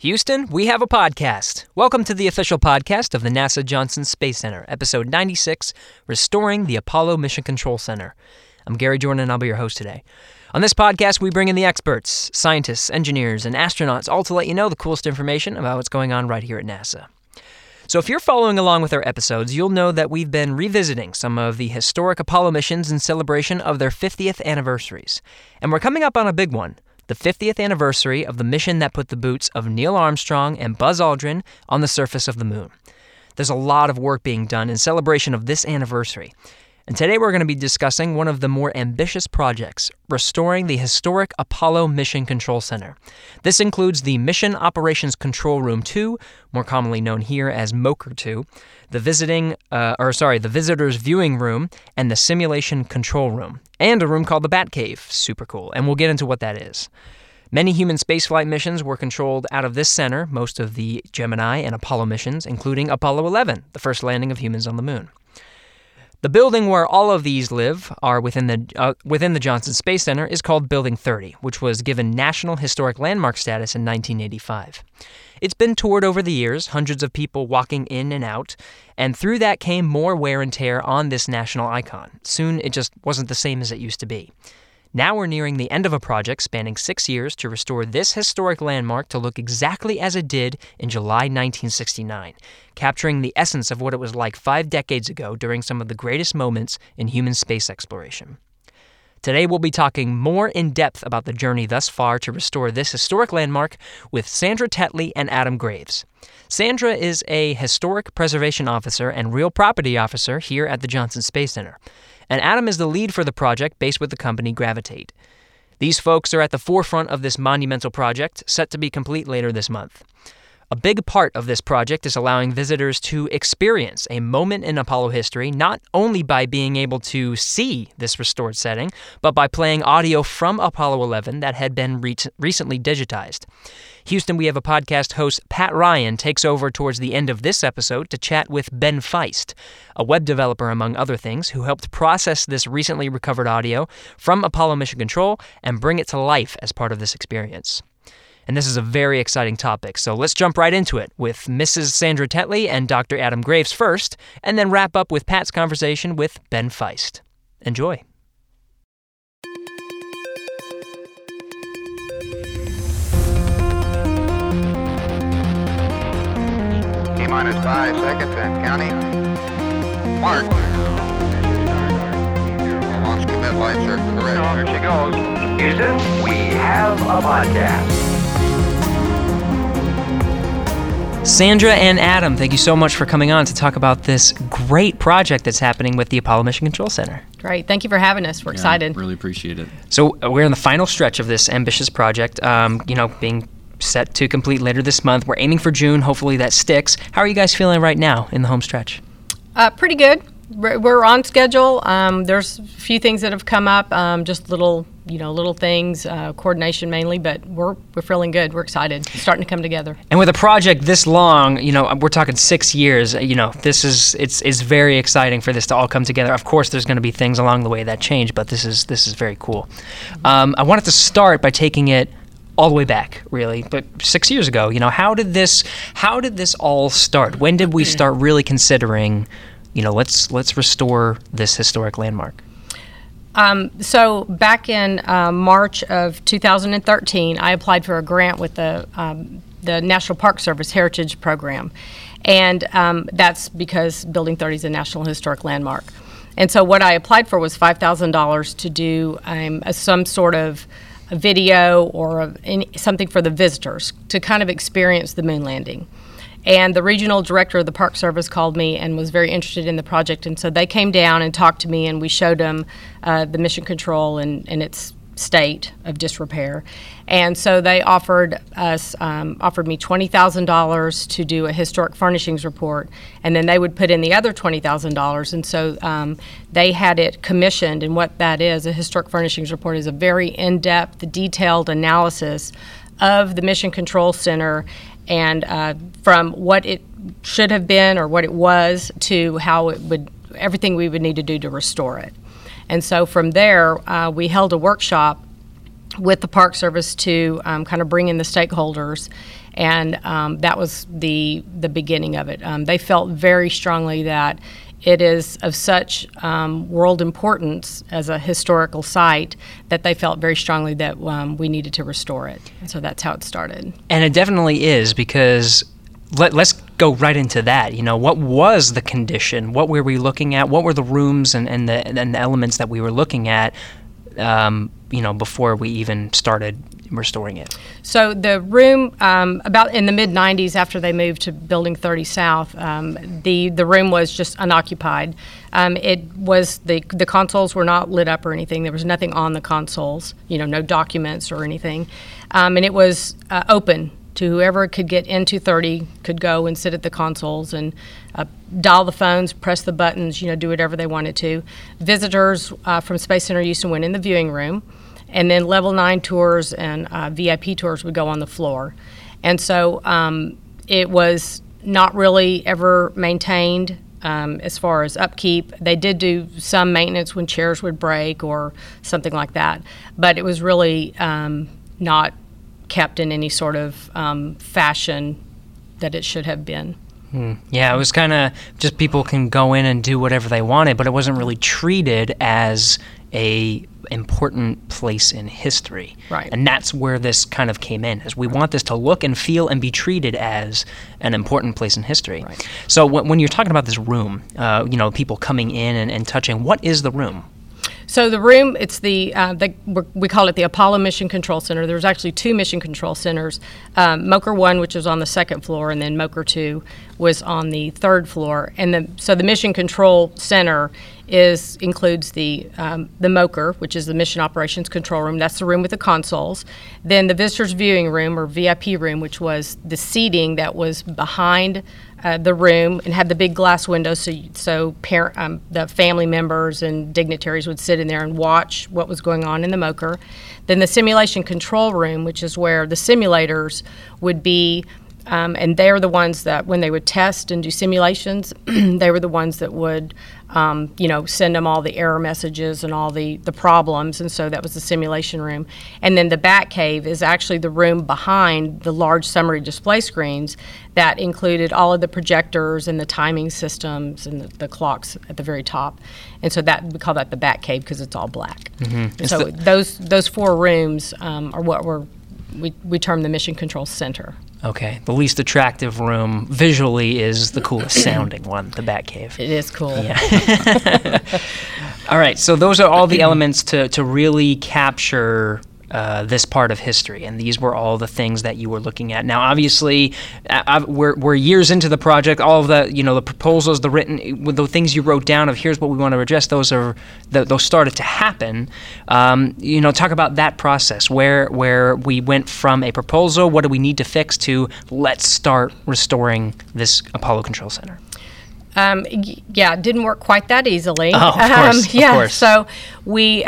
Houston, we have a podcast. Welcome to the official podcast of the NASA Johnson Space Center, Episode 96, Restoring the Apollo Mission Control Center. I'm Gary Jordan, and I'll be your host today. On this podcast, we bring in the experts, scientists, engineers, and astronauts, all to let you know the coolest information about what's going on right here at NASA. So if you're following along with our episodes, you'll know that we've been revisiting some of the historic Apollo missions in celebration of their 50th anniversaries. And we're coming up on a big one. The 50th anniversary of the mission that put the boots of Neil Armstrong and Buzz Aldrin on the surface of the moon. There's a lot of work being done in celebration of this anniversary. And today we're going to be discussing one of the more ambitious projects, restoring the historic Apollo Mission Control Center. This includes the Mission Operations Control Room 2, more commonly known here as MOCR 2, the Visitors Viewing Room, and the Simulation Control Room, and a room called the Bat Cave. Super cool, and we'll get into what that is. Many human spaceflight missions were controlled out of this center, most of the Gemini and Apollo missions, including Apollo 11, the first landing of humans on the moon. The building where all of these live are within the Johnson Space Center is called Building 30, which was given National Historic Landmark status in 1985. It's been toured over the years, hundreds of people walking in and out, and through that came more wear and tear on this national icon. Soon, it just wasn't the same as it used to be. Now we're nearing the end of a project spanning 6 years to restore this historic landmark to look exactly as it did in July 1969, capturing the essence of what it was like 5 decades ago during some of the greatest moments in human space exploration. Today we'll be talking more in depth about the journey thus far to restore this historic landmark with Sandra Tetley and Adam Graves. Sandra is a historic preservation officer and real property officer here at the Johnson Space Center. And Adam is the lead for the project based with the company Gravitate. These folks are at the forefront of this monumental project, set to be complete later this month. A big part of this project is allowing visitors to experience a moment in Apollo history, not only by being able to see this restored setting, but by playing audio from Apollo 11 that had been recently digitized. Houston, we have a podcast host, Pat Ryan, takes over towards the end of this episode to chat with Ben Feist, a web developer, among other things, who helped process this recently recovered audio from Apollo Mission Control and bring it to life as part of this experience. And this is a very exciting topic, so let's jump right into it with Mrs. Sandra Tetley and Dr. Adam Graves first, and then wrap up with Pat's conversation with Ben Feist. Enjoy. T-minus 5 seconds and counting. Mark. Launch commit light circle to red. There she goes. Houston, we have a podcast. Sandra and Adam, thank you so much for coming on to talk about this great project that's happening with the Apollo Mission Control Center. Great. Thank you for having us. We're excited. Really appreciate it. So we're in the final stretch of this ambitious project, being set to complete later this month. We're aiming for June. Hopefully that sticks. How are you guys feeling right now in the home stretch? Pretty good. We're on schedule. There's a few things that have come up, just little things, coordination mainly, but we're feeling good. We're excited. It's starting to come together. And with a project this long, we're talking 6 years, this is it's very exciting for this to all come together. Of course, there's going to be things along the way that change, but this is very cool. I wanted to start by taking it all the way back, really, but 6 years ago. How did this all start? When did we start really considering, let's restore this historic landmark? So back in March of 2013, I applied for a grant with the National Park Service Heritage Program, and that's because Building 30 is a National Historic Landmark. And so what I applied for was $5,000 to do some sort of a video or something for the visitors to kind of experience the moon landing. And the regional director of the Park Service called me and was very interested in the project. And so they came down and talked to me, and we showed them the Mission Control and its state of disrepair. And so they offered us, offered me $20,000 to do a historic furnishings report, and then they would put in the other $20,000. And so they had it commissioned, and what that is, a historic furnishings report is a very in-depth, detailed analysis of the Mission Control Center and from what it should have been or what it was to how it would, everything we would need to do to restore it. And so from there, we held a workshop with the Park Service to kind of bring in the stakeholders, and that was the beginning of it. They felt very strongly that it is of such world importance as a historical site that they felt very strongly that we needed to restore it. And so that's how it started. And it definitely is, because let's go right into that. You know, what was the condition? What were we looking at? What were the rooms and the elements that we were looking at, you know, before we even started restoring it? So the room, about in the mid-90s, after they moved to Building 30 South, the room was just unoccupied. It was, the consoles were not lit up or anything. There was nothing on the consoles, you know, no documents or anything. And it was open to whoever could get into 30, could go and sit at the consoles and dial the phones, press the buttons, you know, do whatever they wanted to. Visitors from Space Center used to went in the viewing room, and then level 9 tours and VIP tours would go on the floor. And so it was not really ever maintained as far as upkeep. They did do some maintenance when chairs would break or something like that, but it was really not kept in any sort of fashion that it should have been. Yeah, it was kind of just people can go in and do whatever they wanted, but it wasn't really treated as a important place in history. Right. And that's where this kind of came in, is we want this to look and feel and be treated as an important place in history. Right. So when you're talking about this room, you know, people coming in and touching, what is the room? So the room, it's we call it the Apollo Mission Control Center. There's actually two Mission Control Centers, MOCR 1, which was on the second floor, and then MOCR 2 was on the third floor. And so the Mission Control Center includes the MOCR, which is the Mission Operations Control Room. That's the room with the consoles. Then the Visitors Viewing Room, or VIP room, which was the seating that was behind the room and had the big glass window, so the family members and dignitaries would sit in there and watch what was going on in the MOCR. Then the simulation control room, which is where the simulators would be, and they are the ones that when they would test and do simulations, they were the ones that would send them all the error messages and all the problems, and so that was the simulation room. And then the Bat Cave is actually the room behind the large summary display screens that included all of the projectors and the timing systems and the clocks at the very top. And so that we call that the Bat Cave because it's all black. Mm-hmm. So those four rooms are what we term the Mission Control Center. Okay. The least attractive room visually is the coolest sounding one, the Bat Cave. It is cool. Yeah. All right. So those are all the elements to really capture this part of history, and these were all the things that you were looking at. Now, obviously, we're years into the project. All of the, you know, the proposals, the written, the things you wrote down of here's what we want to address. Those started to happen. You know, talk about that process where we went from a proposal, what do we need to fix, to let's start restoring this Apollo Control Center. It didn't work quite that easily. Oh, of course. Yeah. Of course. So we.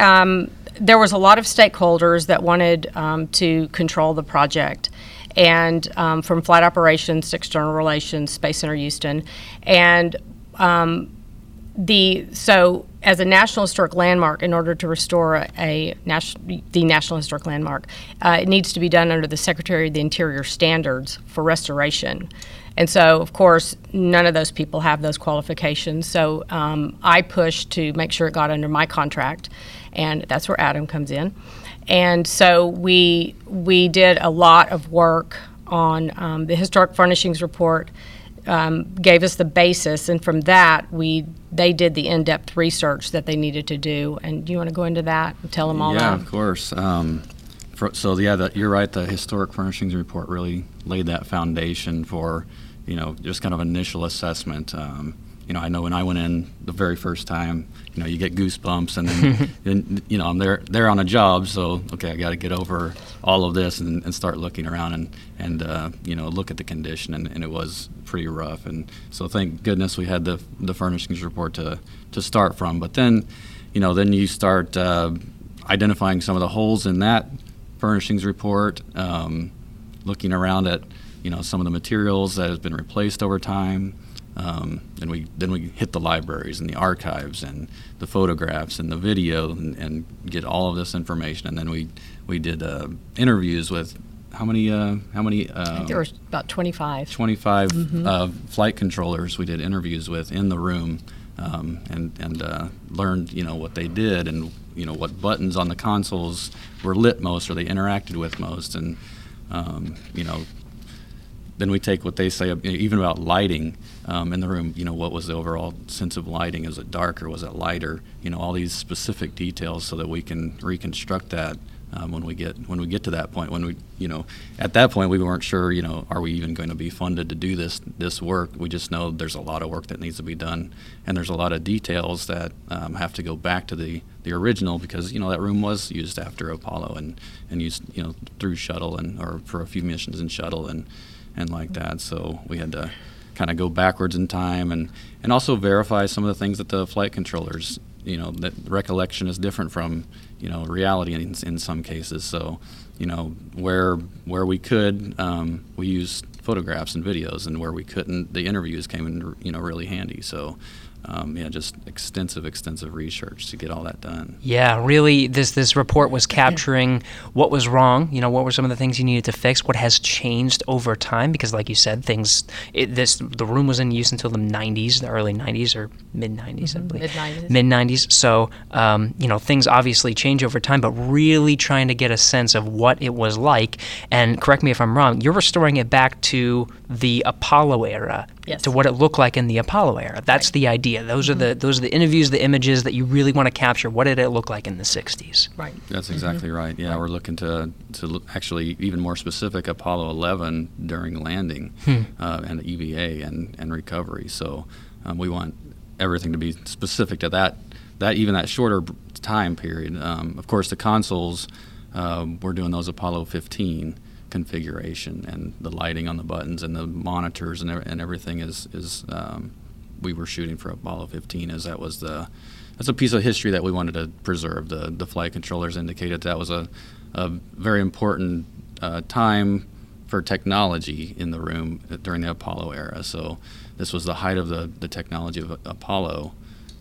There was a lot of stakeholders that wanted to control the project, and from flight operations to external relations, Space Center Houston, and so as a National Historic Landmark, in order to restore the National Historic Landmark, it needs to be done under the Secretary of the Interior standards for restoration. And so, of course, none of those people have those qualifications. So I pushed to make sure it got under my contract, and that's where Adam comes in. And so we did a lot of work on the Historic Furnishings Report. Gave us the basis, and from that they did the in-depth research that they needed to do. And do you want to go into that and tell them all that? Yeah, of course. You're right. The Historic Furnishings Report really laid that foundation for, you know, just kind of initial assessment. You know, I know when I went in the very first time, you know, you get goosebumps, and then and, you know, I'm there on a job, so okay, I got to get over all of this and start looking around and you know, look at the condition, and it was pretty rough. And so thank goodness we had the furnishings report to start from. But then, you know, then you start identifying some of the holes in that furnishings report, looking around at, you know, some of the materials that has been replaced over time. Then we hit the libraries and the archives and the photographs and the video and get all of this information. And then we did interviews with how many I think there were about 25. 25 mm-hmm. Flight controllers we did interviews with in the room, and learned, you know, what they did and, you know, what buttons on the consoles were lit most or they interacted with most. And, you know, then we take what they say, even about lighting in the room, you know, what was the overall sense of lighting? Is it darker? Was it lighter? You know, all these specific details so that we can reconstruct that when we get to that point. When we, you know, at that point we weren't sure, you know, are we even going to be funded to do this work? We just know there's a lot of work that needs to be done, and there's a lot of details that have to go back to the original, because, you know, that room was used after Apollo and used, you know, through shuttle and or for a few missions in shuttle and like that. So we had to kind of go backwards in time and also verify some of the things that the flight controllers, you know, that recollection is different from, you know, reality in some cases. So, you know, where we could, we used photographs and videos, and where we couldn't, the interviews came in, you know, really handy. So, yeah, just extensive research to get all that done. Yeah, really, this report was capturing what was wrong, you know, what were some of the things you needed to fix, what has changed over time, because like you said, the room was in use until the 90s, the early 90s or mid-90s, I believe. Mid-90s. So, you know, things obviously change over time, but really trying to get a sense of what it was like, and correct me if I'm wrong, you're restoring it back to the Apollo era. Yes. To what it looked like in the Apollo era. That's right. The idea. Those are the interviews, the images that you really want to capture. What did it look like in the 60s? Right. That's exactly right. Yeah, right. We're looking to look, actually even more specific, Apollo 11 during landing and EVA and recovery. So we want everything to be specific to that even that shorter time period. Of course, the consoles, we're doing those Apollo 15 configuration, and the lighting on the buttons and the monitors and everything is we were shooting for Apollo 15, as that's a piece of history that we wanted to preserve. The flight controllers indicated that was a very important time for technology in the room during the Apollo era. So this was the height of the technology of Apollo,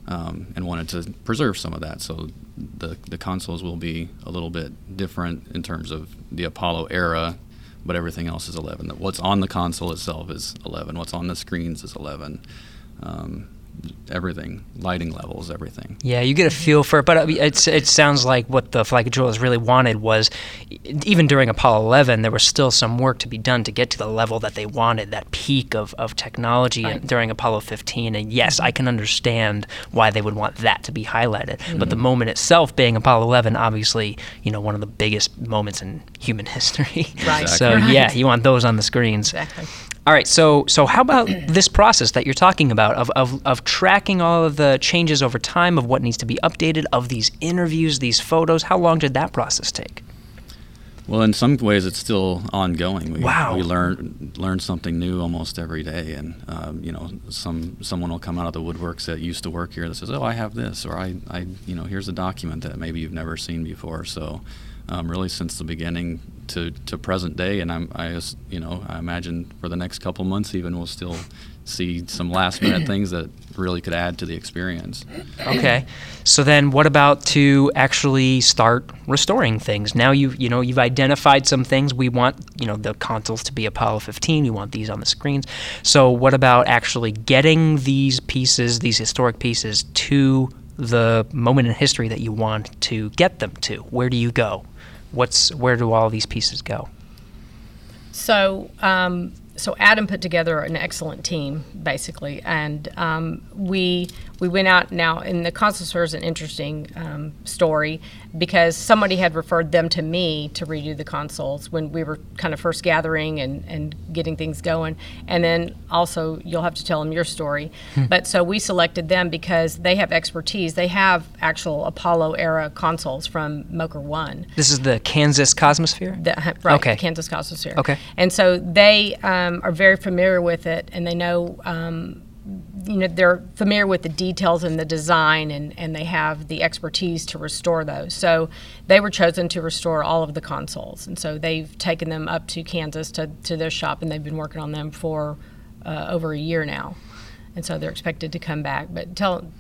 and wanted to preserve some of that. So the consoles will be a little bit different in terms of the Apollo era, but everything else is 11. What's on the console itself is 11. What's on the screens is 11. Everything, lighting levels, everything. Yeah, you get a feel for it, but it sounds like what the flight controllers really wanted was, even during Apollo 11, there was still some work to be done to get to the level that they wanted, that peak of technology during Apollo 15, and yes, I can understand why they would want that to be highlighted, but the moment itself being Apollo 11, obviously, you know, one of the biggest moments in human history. Right. Exactly. So yeah, you want those on the screens. Exactly. All right, so how about this process that you're talking about of tracking all of the changes over time, of what needs to be updated, of these interviews, these photos? How long did that process take? Well, in some ways, it's still ongoing. We learn something new almost every day, and you know, someone will come out of the woodworks that used to work here that says, "Oh, I have this," or "I you know, here's a document that maybe you've never seen before." So, really, since the beginning to present day, and I imagine for the next couple months even we'll still see some last minute things that really could add to the experience. Okay, so then what about to actually start restoring things? Now you've identified some things. We want, you know, the consoles to be Apollo 15. We want these on the screens. So what about actually getting these pieces, these historic pieces, to the moment in history that you want to get them to? Where do you go? Where do all these pieces go? So, so Adam put together an excellent team, basically, and we went out. Now, in the console is an interesting story, because somebody had referred them to me to redo the consoles when we were kind of first gathering and getting things going. And then also, you'll have to tell them your story. But so we selected them because they have expertise. They have actual Apollo era consoles from MOCR 1. This is the Kansas Cosmosphere? Right, okay. Kansas Cosmosphere. Okay. And so they are very familiar with it, and they know you know, they're familiar with the details and the design, and they have the expertise to restore those. So they were chosen to restore all of the consoles, and so they've taken them up to Kansas to their shop, and they've been working on them for over a year now. And so they're expected to come back. But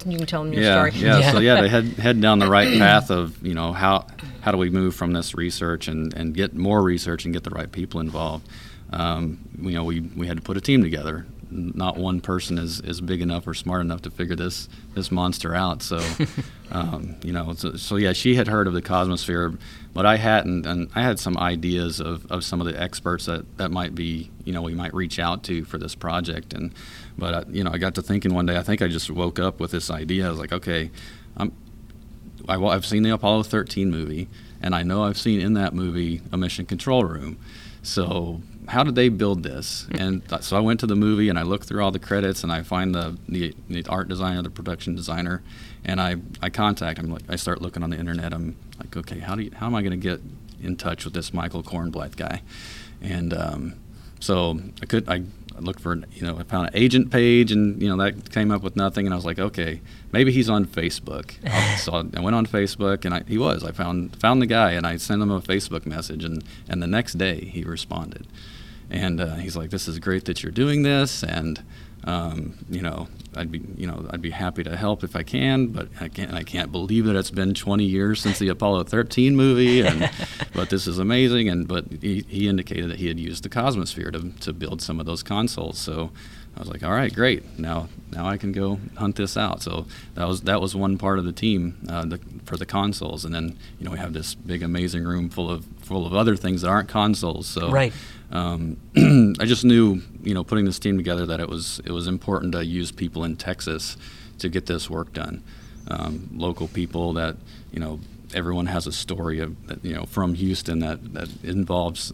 you can tell them your story. So they head down the right path of, you know, how do we move from this research and get more research and get the right people involved. You know, we had to put a team together. Not one person is big enough or smart enough to figure this monster out. So, she had heard of the Cosmosphere, but I hadn't, and I had some ideas of some of the experts that might be, you know, we might reach out to for this project. But I got to thinking one day. I think I just woke up with this idea. I was like, okay, I've seen the Apollo 13 movie, and I know I've seen in that movie a mission control room. So how did they build this? And so I went to the movie and I looked through all the credits and I find the art designer, the production designer, and I contact him. I start looking on the internet. I'm like, okay, how am I going to get in touch with this Michael Kornblatt guy? And so I looked for, you know, I found an agent page and, you know, that came up with nothing. And I was like, okay, maybe he's on Facebook. So I went on Facebook and I found the guy and I sent him a Facebook message and the next day he responded. And he's like, this is great that you're doing this. And, I'd be happy to help if I can, but I can't believe that it's been 20 years since the Apollo 13 movie. But this is amazing. But he indicated that he had used the Cosmosphere to build some of those consoles. So I was like, all right, great. Now I can go hunt this out. So that was one part of the team for the consoles. And then, you know, we have this big amazing room full of other things that aren't consoles. So right. I just knew, you know, putting this team together that it was important to use people in Texas to get this work done. Local people that, you know, everyone has a story of, you know, from Houston that involves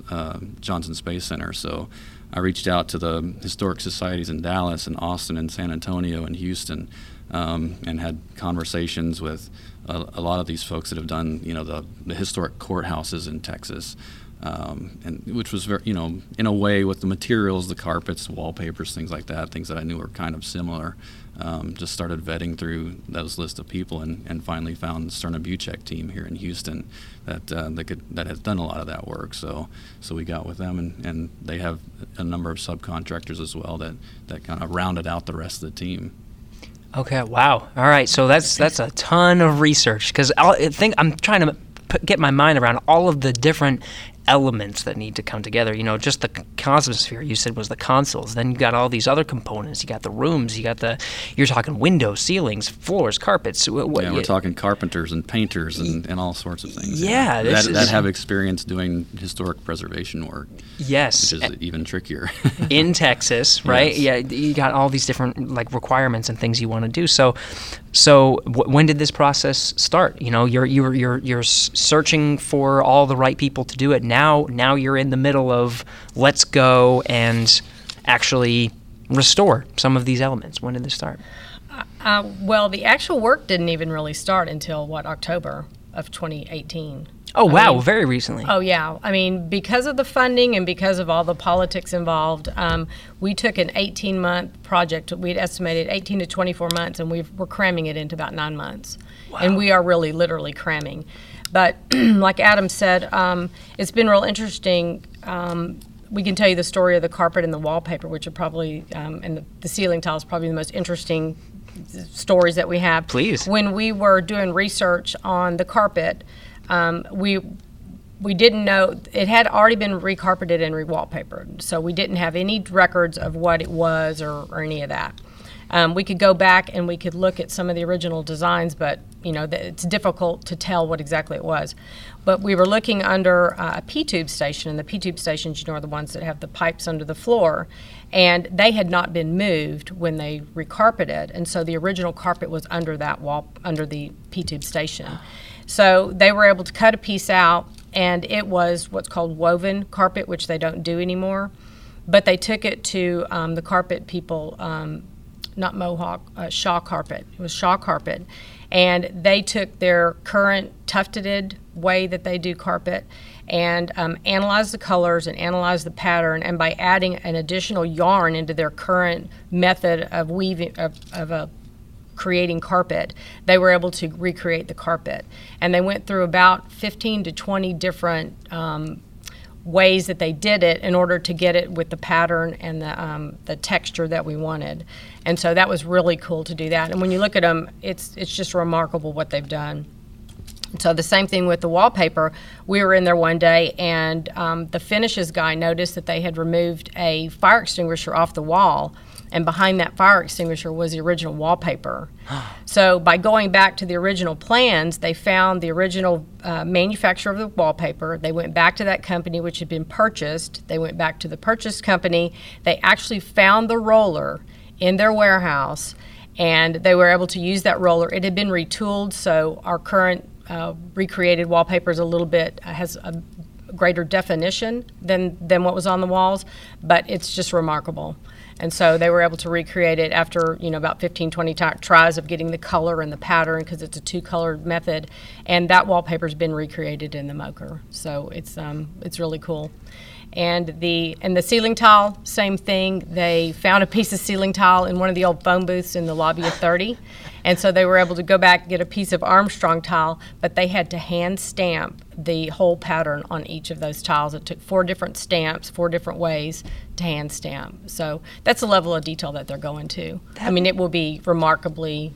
Johnson Space Center. So I reached out to the historic societies in Dallas and Austin and San Antonio and Houston and had conversations with a lot of these folks that have done, you know, the historic courthouses in Texas. And which was very, you know, in a way with the materials, the carpets, wallpapers, things like that, things that I knew were kind of similar. Just started vetting through those list of people and finally found the Sterna-Buchek team here in Houston that has done a lot of that work. So we got with them and they have a number of subcontractors as well that kind of rounded out the rest of the team. Okay. Wow. All right. So that's a ton of research because I think I'm trying to get my mind around all of the different elements that need to come together. You know, just the Cosmosphere you said was the consoles. Then you got all these other components. You got the rooms. You got you're talking windows, ceilings, floors, carpets. We're talking carpenters and painters and all sorts of things. Yeah, you know, that have experience doing historic preservation work. Yes, which is even trickier in Texas, right? Yes. Yeah, you got all these different like requirements and things you want to do. So when did this process start? You know, you're searching for all the right people to do it. Now you're in the middle of let's go and actually restore some of these elements. When did this start? Well, the actual work didn't even really start until, October of 2018. Oh, wow, very recently. Oh, yeah. I mean, because of the funding and because of all the politics involved, we took an 18-month project. We'd estimated 18 to 24 months, and we're cramming it into about 9 months. Wow. And we are really literally cramming. But like Adam said, it's been real interesting. We can tell you the story of the carpet and the wallpaper, which are probably, and the ceiling tile is probably the most interesting stories that we have. Please. When we were doing research on the carpet, we didn't know, it had already been recarpeted and re-wallpapered. So we didn't have any records of what it was or any of that. We could go back and we could look at some of the original designs, but you know, it's difficult to tell what exactly it was. But we were looking under a P-tube station, and the P-tube stations, you know, are the ones that have the pipes under the floor, and they had not been moved when they recarpeted, and so the original carpet was under that wall, under the P-tube station. So they were able to cut a piece out, and it was what's called woven carpet, which they don't do anymore. But they took it to the carpet people. Not Mohawk, Shaw carpet. It was Shaw carpet. And they took their current tufted way that they do carpet and analyzed the colors and analyzed the pattern. And by adding an additional yarn into their current method of weaving, of creating carpet, they were able to recreate the carpet. And they went through about 15 to 20 different ways that they did it in order to get it with the pattern and the texture that we wanted. And so that was really cool to do that. And when you look at them, it's just remarkable what they've done. So the same thing with the wallpaper. We were in there one day, and the finishes guy noticed that they had removed a fire extinguisher off the wall, and behind that fire extinguisher was the original wallpaper. So by going back to the original plans, they found the original manufacturer of the wallpaper. They went back to that company which had been purchased. They went back to the purchase company. They actually found the roller in their warehouse, and they were able to use that roller. It had been retooled, so our current recreated wallpaper is a little bit, has a greater definition than what was on the walls, but it's just remarkable. And so they were able to recreate it after, you know, about 15, 20 tries of getting the color and the pattern, because it's a two-colored method, and that wallpaper's been recreated in the MOCR. So it's really cool. And the ceiling tile, same thing. They found a piece of ceiling tile in one of the old phone booths in the lobby of 30. And so they were able to go back and get a piece of Armstrong tile, but they had to hand stamp the whole pattern on each of those tiles. It took 4 different stamps, 4 different ways to hand stamp. So that's the level of detail that they're going to. I mean, it will be remarkably,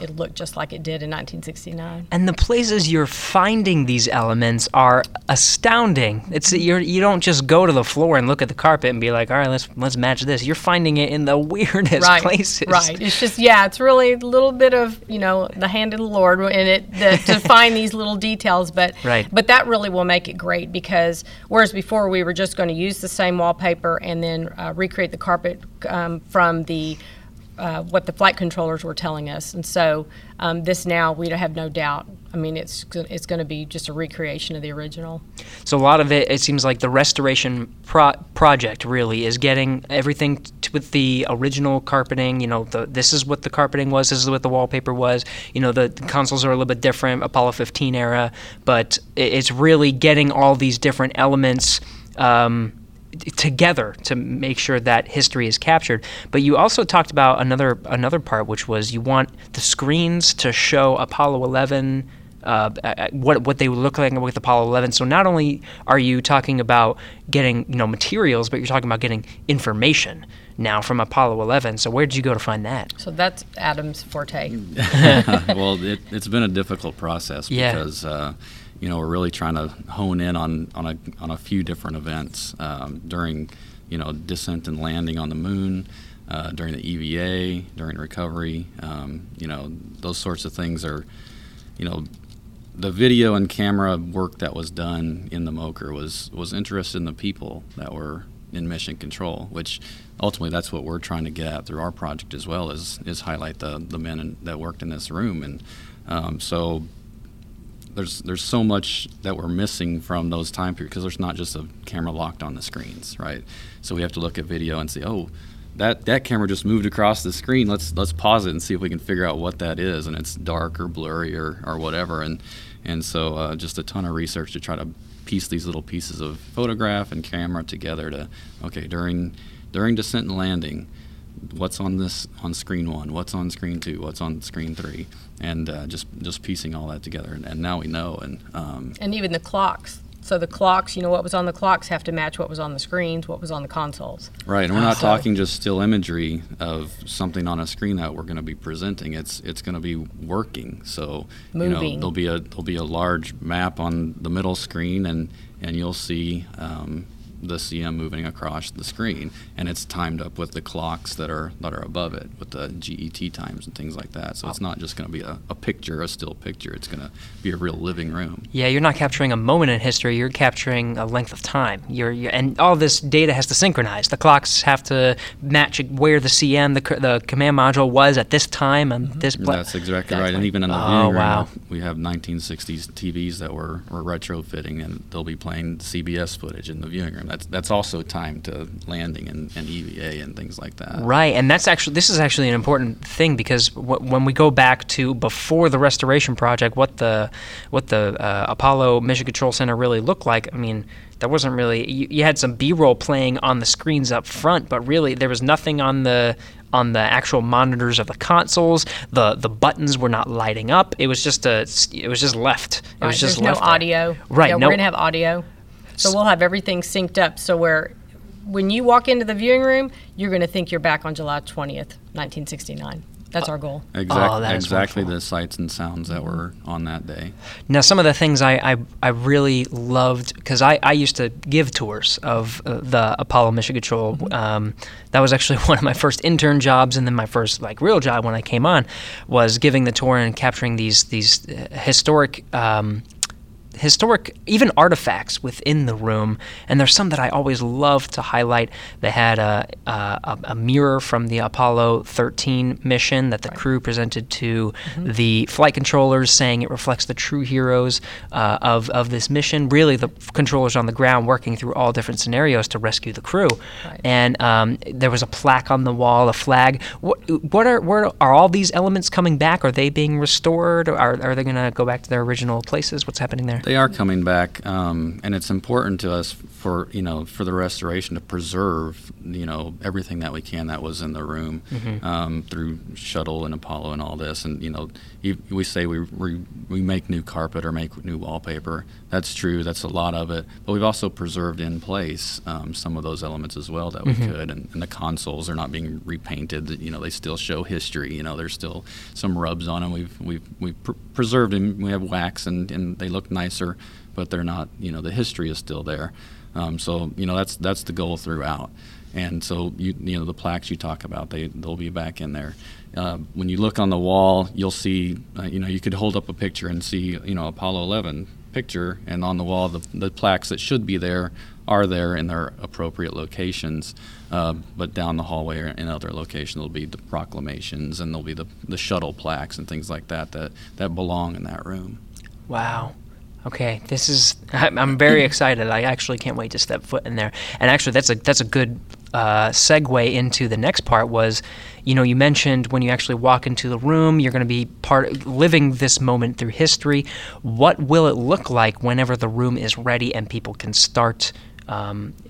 it'll look just like it did in 1969. And the places you're finding these elements are astounding. It's you don't just go to the floor and look at the carpet and be like, all right, let's match this. You're finding it in the weirdest places. Right. It's just, yeah, it's really a little bit of, you know, the hand of the Lord in it to find these little details. But that really will make it great, because whereas before we were just going to use the same wallpaper and then recreate the carpet from the what the flight controllers were telling us. And so this now, we have no doubt. I mean, it's going to be just a recreation of the original. So a lot of it, it seems like the restoration project really is getting everything with the original carpeting. You know, this is what the carpeting was, this is what the wallpaper was. You know, the consoles are a little bit different, Apollo 15 era, but it's really getting all these different elements together to make sure that history is captured. But you also talked about another part, which was you want the screens to show Apollo 11, what they would look like with Apollo 11. So not only are you talking about getting, you know, materials, but you're talking about getting information now from Apollo 11. So where did you go to find that? So that's Adam's forte. Well, it's been a difficult process because you know, we're really trying to hone in on a few different events during, you know, descent and landing on the moon, during the EVA, during recovery. You know, those sorts of things are, you know, the video and camera work that was done in the MOCR was interested in the people that were in mission control, which ultimately that's what we're trying to get at through our project as well, is highlight the men that worked in this room. And so there's so much that we're missing from those time periods, because there's not just a camera locked on the screens, right? So we have to look at video and say, oh, that camera just moved across the screen. Let's pause it and see if we can figure out what that is, and it's dark or blurry or whatever. And so just a ton of research to try to piece these little pieces of photograph and camera together to, okay, during descent and landing, what's on screen 1, what's on screen 2, what's on screen 3, and just piecing all that together, and now we know. And even the clocks. So the clocks, you know, what was on the clocks have to match what was on the screens, what was on the consoles. Right, and we're not talking just still imagery of something on a screen that we're going to be presenting. It's going to be working. So moving. You know, there'll be a large map on the middle screen, and you'll see the CM moving across the screen, and it's timed up with the clocks that are above it with the GET times and things like that. So It's not just going to be a picture, a still picture. It's going to be a real living room. Yeah, you're not capturing a moment in history. You're capturing a length of time. And all this data has to synchronize. The clocks have to match where the CM, the command module, was at this time and this. That's exactly right. And even in the living room, we have 1960s TVs that we're retrofitting, and they'll be playing CBS footage in the viewing room. That's also timed to landing and EVA and things like that. Right, and this is actually an important thing, because when we go back to before the restoration project, what the Apollo Mission Control Center really looked like, I mean, that wasn't really. You had some B-roll playing on the screens up front, but really there was nothing on the actual monitors of the consoles. The buttons were not lighting up. It was just left. It was just left. No audio. Right. Yeah, no, we're gonna have audio. So we'll have everything synced up. So when you walk into the viewing room, you're going to think you're back on July 20th, 1969. That's our goal. Exactly the sights and sounds that were on that day. Now, some of the things I really loved, because I used to give tours of the Apollo Mission Control. Mm-hmm. That was actually one of my first intern jobs, and then my first real job when I came on was giving the tour and capturing these historic even artifacts within the room, and there's some that I always love to highlight. They had a mirror from the Apollo 13 mission that the crew presented to the flight controllers, saying it reflects the true heroes of this mission, really the controllers on the ground working through all different scenarios to rescue the crew. And there was a plaque on the wall, a flag. What are all these elements coming back? Are they being restored? Are they going to go back to their original places? What's happening there? They are coming back, and it's important to us for the restoration to preserve everything that we can that was in the room through shuttle and Apollo and all this. And we say we make new carpet or make new wallpaper. That's true. That's a lot of it. But we've also preserved in place some of those elements as well that we could. And the consoles are not being repainted. They still show history. There's still some rubs on them. We've preserved them. We have wax and they look nicer, but they're not. The history is still there. So that's the goal throughout. And so the plaques you talk about, they'll be back in there. When you look on the wall, you'll see. You could hold up a picture and see. Apollo 11 picture, and on the wall, the plaques that should be there are there in their appropriate locations. But down the hallway or in other locations, there'll be the proclamations, and there'll be the shuttle plaques and things like that belong in that room. Wow. Okay, I'm very excited. I actually can't wait to step foot in there. And actually, that's a good segue into the next part. Was, you mentioned when you actually walk into the room, you're going to be living this moment through history. What will it look like whenever the room is ready and people can start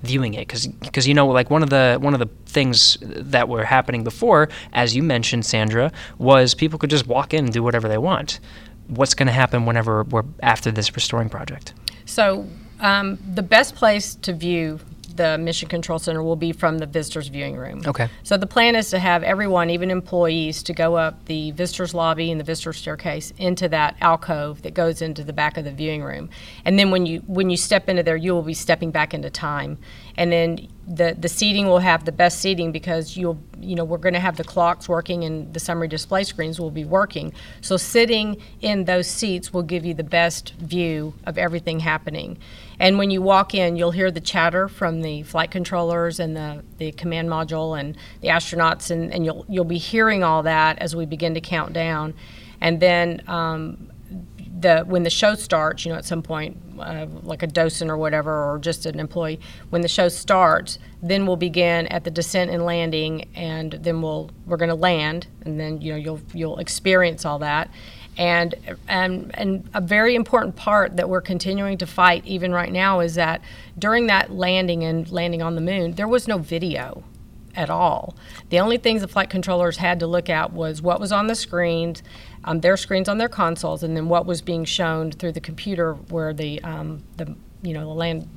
viewing it? Because one of the things that were happening before, as you mentioned, Sandra, was people could just walk in and do whatever they want. What's going to happen whenever we're after this restoring project? So the best place to view the Mission Control Center will be from the visitors viewing room. Okay. So the plan is to have everyone, even employees, to go up the visitors lobby and the visitors staircase into that alcove that goes into the back of the viewing room. And then when you step into there, you will be stepping back into time. And then the seating will have the best seating because we're going to have the clocks working and the summary display screens will be working. So sitting in those seats will give you the best view of everything happening. And when you walk in, you'll hear the chatter from the flight controllers and the command module and the astronauts, and you'll be hearing all that as we begin to count down. And then when the show starts, at some point, like a docent or whatever, or just an employee, when the show starts, then we'll begin at the descent and landing, and then we're going to land, and then you'll experience all that, and a very important part that we're continuing to fight even right now is that during that landing on the moon, there was no video at all. The only things the flight controllers had to look at was what was on the screens, their screens on their consoles, and then what was being shown through the computer where the land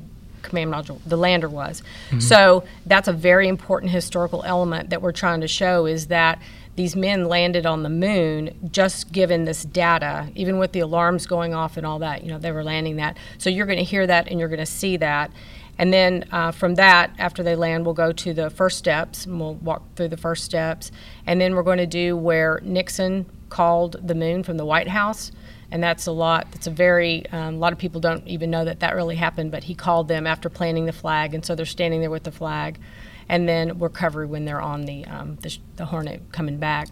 command module, the lander was. Mm-hmm. So that's a very important historical element that we're trying to show is that these men landed on the moon just given this data, even with the alarms going off and all that, they were landing that. So you're going to hear that and you're going to see that. And then from that, after they land, we'll go to the first steps, and we'll walk through the first steps. And then we're going to do where Nixon called the moon from the White House. And that's a lot. That's a very, a lot of people don't even know that really happened, but he called them after planting the flag. And so they're standing there with the flag. And then recovery when they're on the Hornet coming back.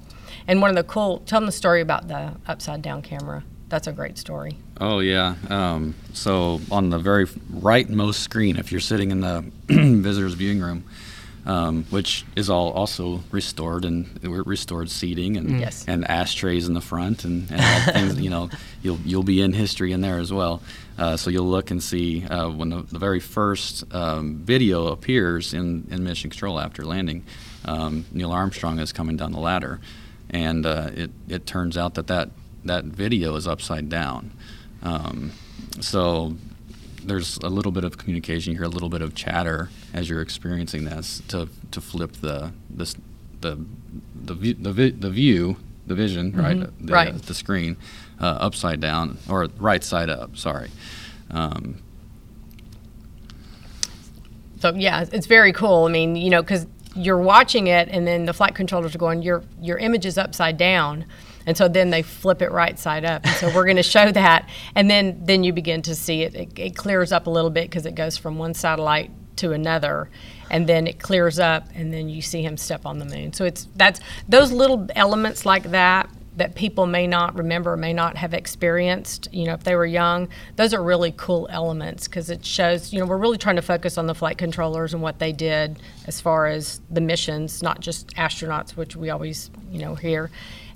And one of the tell them the story about the upside down camera. That's a great story. Oh, yeah. So on the very rightmost screen, if you're sitting in the visitor's viewing room, which is all also restored, and restored seating and ashtrays in the front and all things, you'll be in history in there as well. So you'll look and see when the very first video appears in Mission Control after landing, Neil Armstrong is coming down the ladder. And it turns out that video is upside down. So there's a little bit of communication, you hear a little bit of chatter as you're experiencing this to flip the vision, mm-hmm. right? The screen upside down, or right side up, sorry. So yeah, it's very cool. I mean, you know, because you're watching it and then the flight controllers are going, your image is upside down. And so then they flip it right side up. And so we're going to show that. And then you begin to see it. It clears up a little bit because it goes from one satellite to another. And then it clears up and then you see him step on the moon. So those little elements like that people may not remember, may not have experienced, you know, if they were young. Those are really cool elements because it shows, you know, we're really trying to focus on the flight controllers and what they did as far as the missions, not just astronauts, which we always, you know, hear.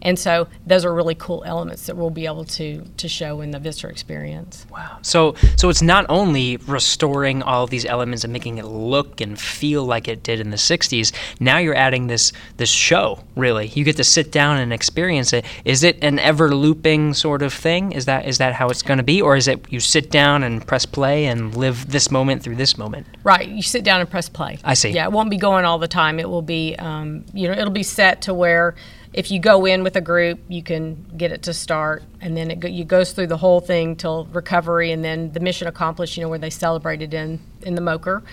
And so those are really cool elements that we'll be able to show in the visitor experience. Wow. So it's not only restoring all of these elements and making it look and feel like it did in the 60s, now you're adding this show, really. You get to sit down and experience it. Is it an ever-looping sort of thing? Is that how it's going to be? Or is it you sit down and press play and live this moment through this moment? Right. You sit down and press play. I see. Yeah, it won't be going all the time. It will be, you know, it'll be set to where if you go in with a group, you can get it to start, and then it goes through the whole thing till recovery, and then the mission accomplished, you know, where they celebrated in the MOCR.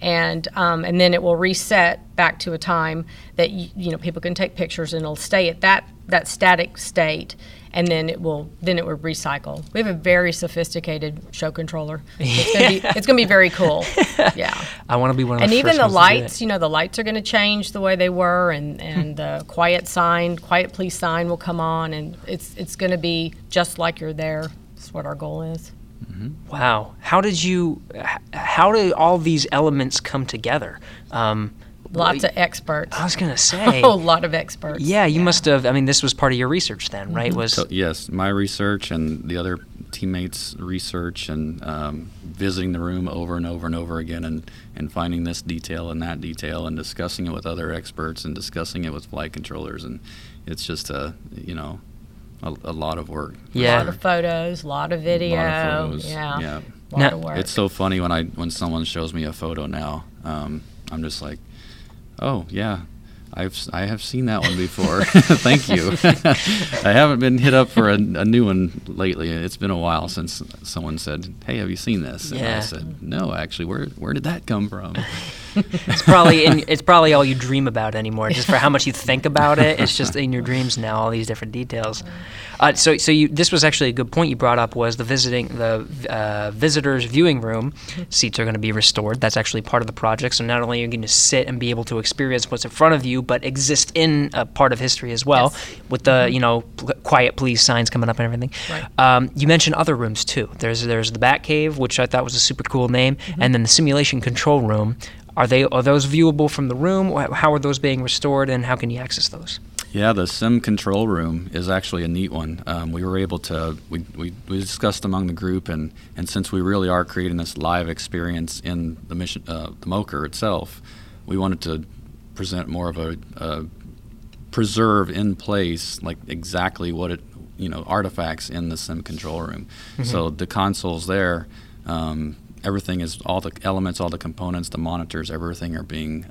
And then it will reset back to a time that, you know, people can take pictures, and it'll stay at that static state, and then it will recycle. We have a very sophisticated show controller. It's going to be very cool. Yeah. I want to be one of the first ones to do it. And even the lights, you know, the lights are going to change the way they were, and the quiet please sign will come on, and it's going to be just like you're there. That's what our goal is. Mm-hmm. Wow. How do all these elements come together? Lots of experts. I was going to say. A lot of experts. Yeah, you must have, I mean, this was part of your research then, right? Mm-hmm. So, yes, my research and the other teammates' research, and visiting the room over and over and over again, and finding this detail and that detail, and discussing it with other experts, and discussing it with flight controllers. And it's just a lot of work. Yeah. A lot of photos, a lot of video. A lot of photos. Yeah. A lot of work. It's so funny when someone shows me a photo now, I'm just like, oh yeah, I have seen that one before. Thank you. I haven't been hit up for a new one lately. It's been a while since someone said, "Hey, have you seen this?" And I said, "No, actually. Where did that come from?" It's probably all you dream about anymore. Just for how much you think about it, it's just in your dreams now. All these different details. This was actually a good point you brought up. Was the visitors' viewing room seats are going to be restored? That's actually part of the project. So not only are you going to sit and be able to experience what's in front of you, but exist in a part of history as well. Yes. With the quiet please signs coming up and everything. Right. You mentioned other rooms too. There's the Batcave, which I thought was a super cool name, mm-hmm. and then the simulation control room. Are those viewable from the room? How are those being restored, and how can you access those? Yeah, the sim control room is actually a neat one. We were able to we discussed among the group, and since we really are creating this live experience in the mission, the MOCR itself, we wanted to present more of a preserve in place, like exactly what it, you know, artifacts in the sim control room. Mm-hmm. So the consoles there. Everything is, all the elements, all the components, the monitors, everything are being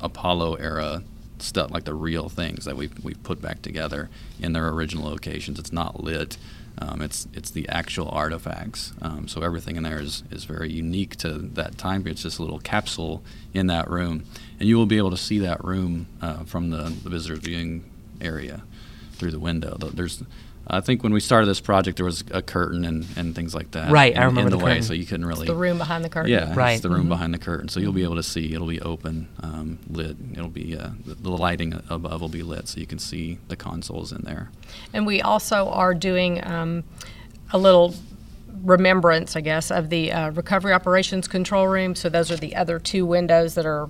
Apollo era stuff, like the real things that we've put back together in their original locations. It's not lit. It's the actual artifacts. So everything in there is very unique to that time period. It's just a little capsule in that room. And you will be able to see that room from the visitor viewing area through the window. I think when we started this project, there was a curtain and things like that. Right, I remember the curtain. So you couldn't really. It's the room behind the curtain. Yeah, right. It's the room mm-hmm. behind the curtain. So you'll be able to see. It'll be open, lit. It'll be the lighting above will be lit, so you can see the consoles in there. And we also are doing a little remembrance, I guess, of the recovery operations control room. So those are the other two windows that are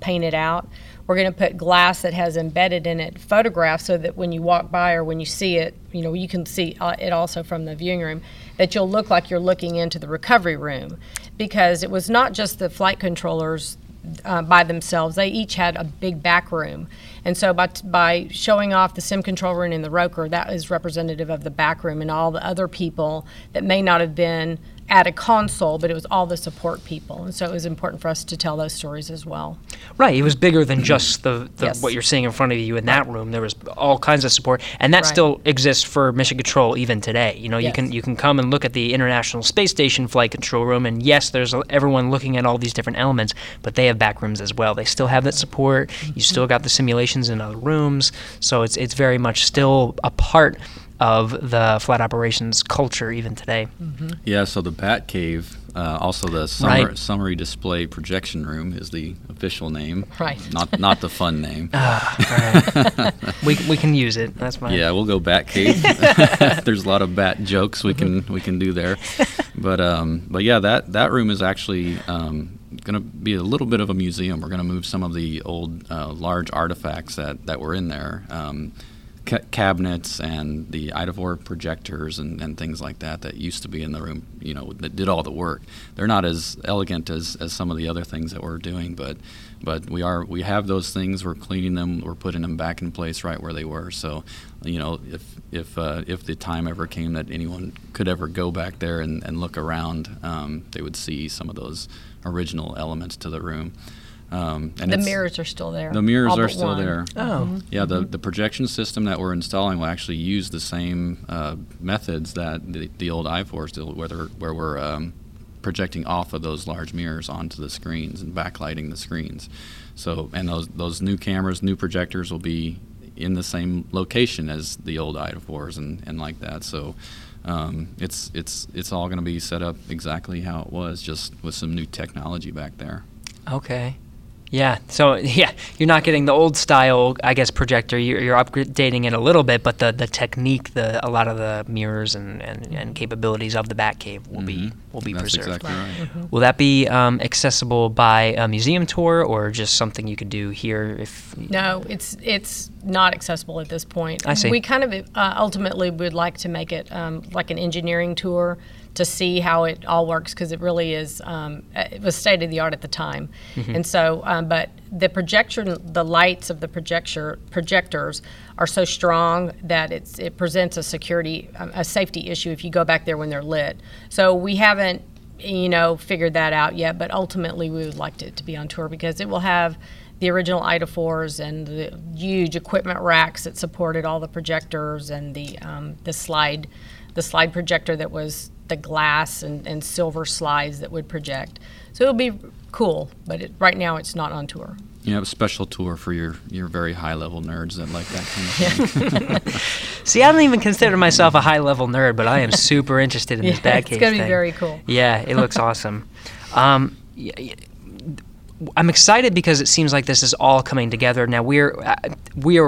painted out. We're going to put glass that has embedded in it photographs, so that when you walk by or when you see it, you know, you can see it also from the viewing room, that you'll look like you're looking into the recovery room, because it was not just the flight controllers by themselves. They each had a big back room. And so by showing off the sim control room in the Roker, that is representative of the back room and all the other people that may not have been at a console, but it was all the support people. And so it was important for us to tell those stories as well. Right. It was bigger than just the yes. what you're seeing in front of you in that room. There was all kinds of support. And that right. still exists for Mission Control even today. You know, yes. you can come and look at the International Space Station Flight Control Room, and yes, there's everyone looking at all these different elements, but they have back rooms as well. They still have that support. You still got the simulations in other rooms. So it's very much still a part of the flight operations culture even today. Mm-hmm. Yeah, so the Bat Cave, also the Summary Display Projection Room is the official name. Right. Not the fun name. Right. we can use it. That's my Yeah, we'll go Bat Cave. There's a lot of bat jokes we can do there. But yeah, that room is actually going to be a little bit of a museum. We're going to move some of the old large artifacts that were in there. Cabinets and the Eidophor projectors and things like that used to be in the room, you know, that did all the work. They're not as elegant as some of the other things that we're doing, but we have those things. We're cleaning them. We're putting them back in place right where they were. So, you know, if the time ever came that anyone could ever go back there and look around, they would see some of those original elements to the room. And the mirrors are still there. The mirrors are still there. Oh. Yeah, the projection system that we're installing will actually use the same methods that the old iForce did, where we're projecting off of those large mirrors onto the screens and backlighting the screens. So, and those new cameras, new projectors will be in the same location as the old Eidophors and like that. So it's all going to be set up exactly how it was, just with some new technology back there. Okay. Yeah, so yeah, you're not getting the old style, I guess, projector. You're updating it a little bit, but the technique, a lot of the mirrors and capabilities of the Batcave will mm-hmm. be That's preserved. Exactly right. Mm-hmm. Will that be accessible by a museum tour or just something you could do here? No, it's not accessible at this point. I see. We kind of ultimately would like to make it like an engineering tour to see how it all works, because it really is. It was state of the art at the time, mm-hmm. and so. But the projection, the lights of the projectors are so strong that it presents a safety issue if you go back there when they're lit. So we haven't, figured that out yet. But ultimately, we would like it to be on tour because it will have the original Eidophors and the huge equipment racks that supported all the projectors and the slide projector that was the glass and silver slides that would project. So it'll be cool, but right now it's not on tour. You have a special tour for your very high-level nerds that like that kind of thing. See, I don't even consider myself a high-level nerd, but I am super interested in this Batcave thing. It's going to be very cool. Yeah, it looks awesome. I'm excited because it seems like this is all coming together. Now, we are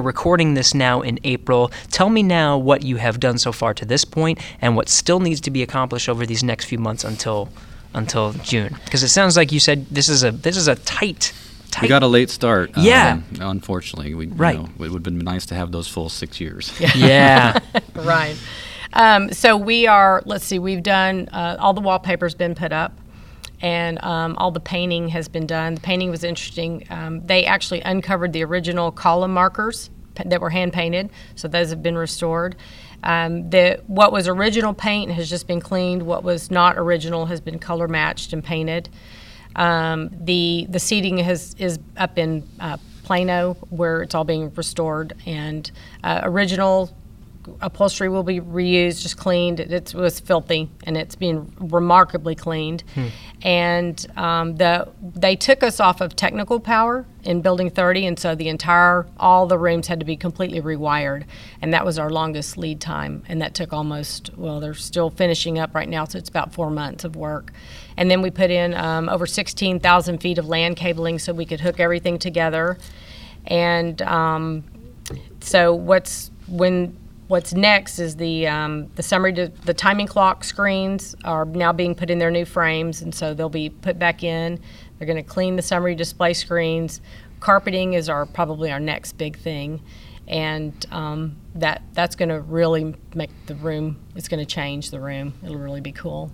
recording this now in April. Tell me now what you have done so far to this point and what still needs to be accomplished over these next few months until June, because it sounds like you said this is a tight. We got a late start. Yeah, unfortunately, it would have been nice to have those full 6 years. Yeah, right. So we are. Let's see. We've done all the wallpaper's been put up, and all the painting has been done. The painting was interesting. They actually uncovered the original column markers that were hand painted, so those have been restored. What was original paint has just been cleaned. What was not original has been color matched and painted. The seating is up in Plano, where it's all being restored, and original upholstery will be reused, just cleaned. It was filthy, and it's being remarkably cleaned. And they took us off of technical power in Building 30, and so all the rooms had to be completely rewired, and that was our longest lead time, and that took they're still finishing up right now, so it's about 4 months of work. And then we put in over 16,000 feet of land cabling so we could hook everything together. And so What's next is the summary. The timing clock screens are now being put in their new frames, and so they'll be put back in. They're going to clean the summary display screens. Carpeting is probably our next big thing, and that's going to really make the room. It's going to change the room. It'll really be cool.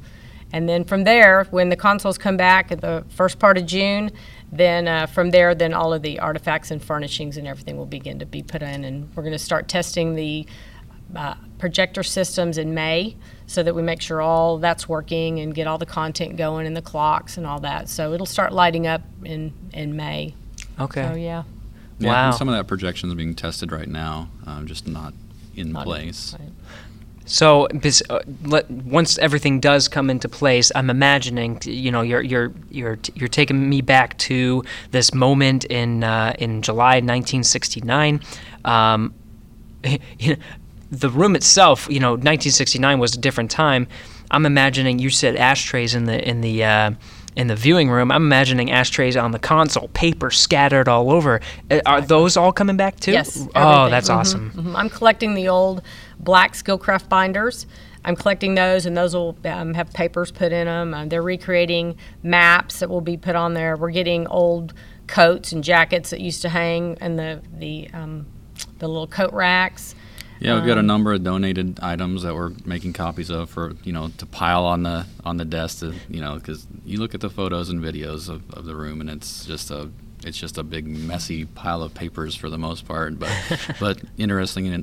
And then from there, when the consoles come back at the first part of June, then from there, then all of the artifacts and furnishings and everything will begin to be put in, and we're going to start testing the projector systems in May so that we make sure all that's working and get all the content going and the clocks and all that. So it'll start lighting up in May. Okay. So, yeah. Yeah, wow. And some of that projection is being tested right now, just not in place. Right. So once everything does come into place, I'm imagining, you know, you're taking me back to this moment in July 1969. You know, the room itself, you know, 1969 was a different time. I'm imagining, you said ashtrays in the viewing room. I'm imagining ashtrays on the console, paper scattered all over. Are those all coming back too? Yes. Everything. Oh, that's awesome. Mm-hmm. I'm collecting the old black Skillcraft binders. I'm collecting those, and those will have papers put in them. They're recreating maps that will be put on there. We're getting old coats and jackets that used to hang in the little coat racks. Yeah, we've got a number of donated items that we're making copies of for, you know, to pile on the desk to, you know, because you look at the photos and videos of the room, and it's just a big messy pile of papers for the most part. But interestingly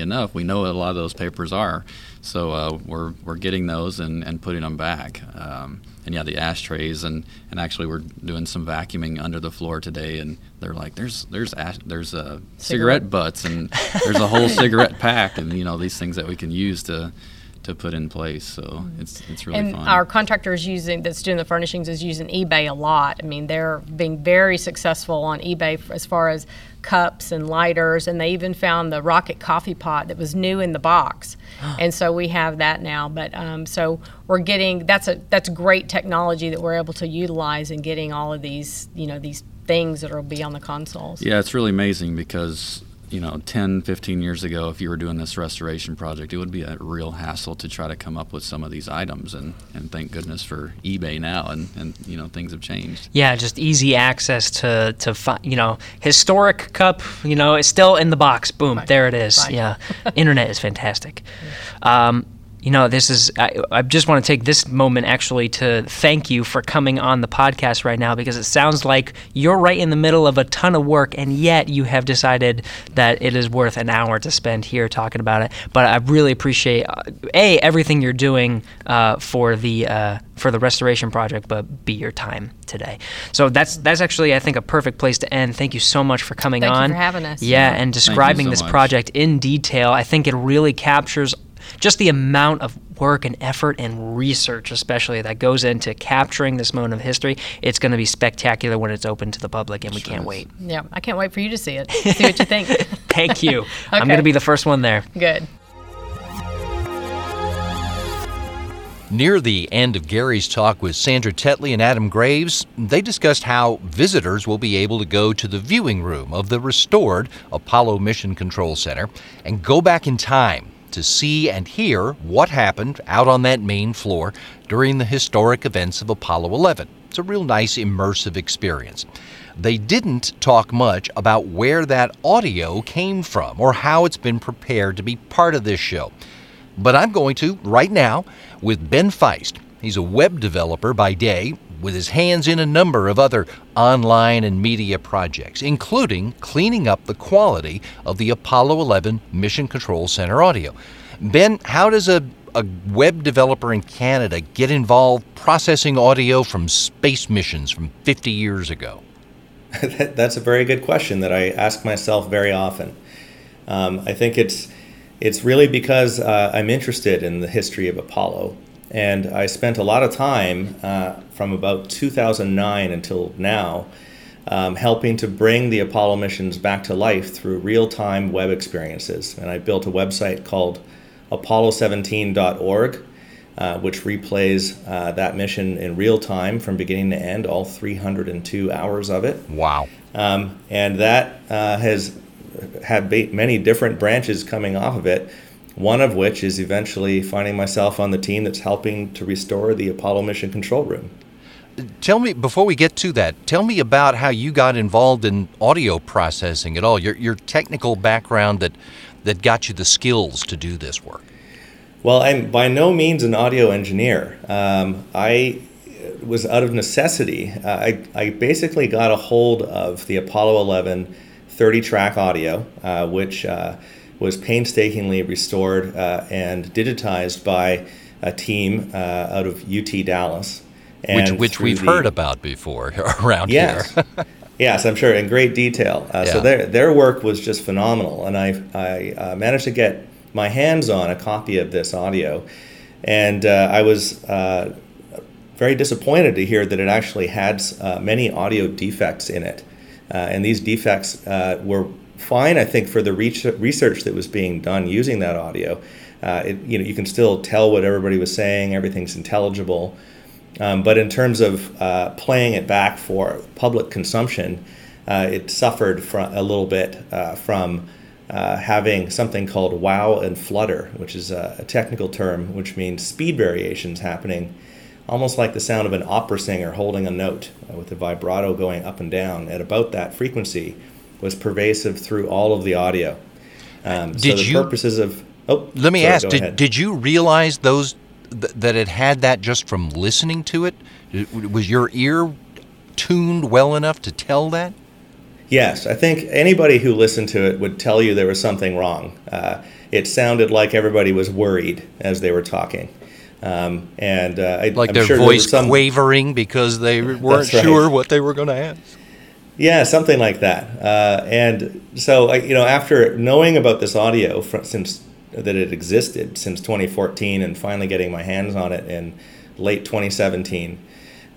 enough, we know what a lot of those papers are, so we're getting those and putting them back. And yeah, the ashtrays and actually we're doing some vacuuming under the floor today, and they're like, there's cigarette butts and there's a whole cigarette pack, and you know, these things that we can use to put in place. So it's really fun. And our contractor that's doing the furnishings is using eBay a lot. I mean, they're being very successful on eBay as far as cups and lighters, and they even found the rocket coffee pot that was new in the box. And so we have that now. But so we're getting, that's great technology that we're able to utilize in getting all of these, you know, these things that will be on the consoles. Yeah, it's really amazing because, you know, 10, 15 years ago, if you were doing this restoration project, it would be a real hassle to try to come up with some of these items, and thank goodness for eBay now, and you know, things have changed. Yeah, just easy access to find, you know, historic cup, you know, it's still in the box, boom, right. There it is. Right. Yeah, internet is fantastic. You know, this is, I just want to take this moment actually to thank you for coming on the podcast right now, because it sounds like you're right in the middle of a ton of work, and yet you have decided that it is worth an hour to spend here talking about it. But I really appreciate, everything you're doing for the restoration project, but B, your time today. So that's actually, I think, a perfect place to end. Thank you so much for coming on. Thank you for having us. Yeah, and describing this project in detail. I think it really captures just the amount of work and effort and research, especially, that goes into capturing this moment of history. It's going to be spectacular when it's open to the public, and we can't wait. Yeah, I can't wait for you to see it, see what you think. Thank you. Okay. I'm going to be the first one there. Good. Near the end of Gary's talk with Sandra Tetley and Adam Graves, they discussed how visitors will be able to go to the viewing room of the restored Apollo Mission Control Center and go back in time to see and hear what happened out on that main floor during the historic events of Apollo 11. It's a real nice immersive experience. They didn't talk much about where that audio came from or how it's been prepared to be part of this show. But I'm going to right now with Ben Feist. He's a web developer by day, with his hands in a number of other online and media projects, including cleaning up the quality of the Apollo 11 Mission Control Center audio. Ben, how does a web developer in Canada get involved processing audio from space missions from 50 years ago? That's a very good question that I ask myself very often. I think it's really because I'm interested in the history of Apollo. And I spent a lot of time from about 2009 until now helping to bring the Apollo missions back to life through real-time web experiences. And I built a website called Apollo17.org, which replays that mission in real time from beginning to end, all 302 hours of it. Wow. And that has had many different branches coming off of it, one of which is eventually finding myself on the team that's helping to restore the Apollo Mission Control Room. Tell me, before we get to that, tell me about how you got involved in audio processing at all, your technical background that got you the skills to do this work. Well, I'm by no means an audio engineer. I was out of necessity. I basically got a hold of the Apollo 11 30-track audio, which was painstakingly restored and digitized by a team out of UT Dallas. And which we've heard about before around here. Yes, I'm sure, in great detail. So their work was just phenomenal, and I managed to get my hands on a copy of this audio, and I was very disappointed to hear that it actually had many audio defects in it, and these defects were fine, I think, for the research that was being done using that audio. You can still tell what everybody was saying, everything's intelligible. But in terms of playing it back for public consumption, it suffered from having something called wow and flutter, which is a technical term, which means speed variations happening, almost like the sound of an opera singer holding a note with the vibrato going up and down at about that frequency, was pervasive through all of the audio. Did you realize those? That it had that just from listening to it? Was your ear tuned well enough to tell that? Yes, I think anybody who listened to it would tell you there was something wrong. It sounded like everybody was worried as they were talking. Like their voice quavering because they weren't sure what they were going to ask. Yeah, something like that. And so, after knowing about this audio that it existed since 2014 and finally getting my hands on it in late 2017,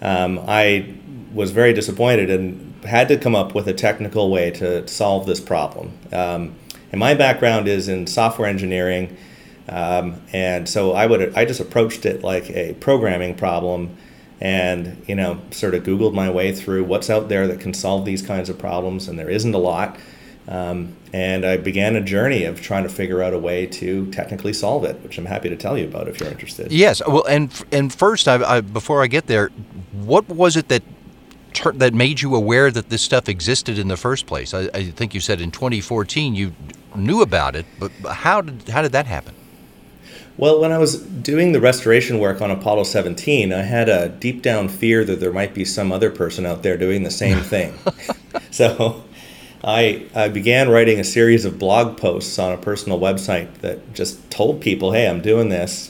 I was very disappointed and had to come up with a technical way to solve this problem. And my background is in software engineering, and so I just approached it like a programming problem and, sort of Googled my way through what's out there that can solve these kinds of problems, and there isn't a lot. And I began a journey of trying to figure out a way to technically solve it, which I'm happy to tell you about if you're interested. Yes. Well, and first, before I get there, what was it that made you aware that this stuff existed in the first place? I think you said in 2014 you knew about it, but how did that happen? Well, when I was doing the restoration work on Apollo 17, I had a deep down fear that there might be some other person out there doing the same thing. So I began writing a series of blog posts on a personal website that just told people, hey, I'm doing this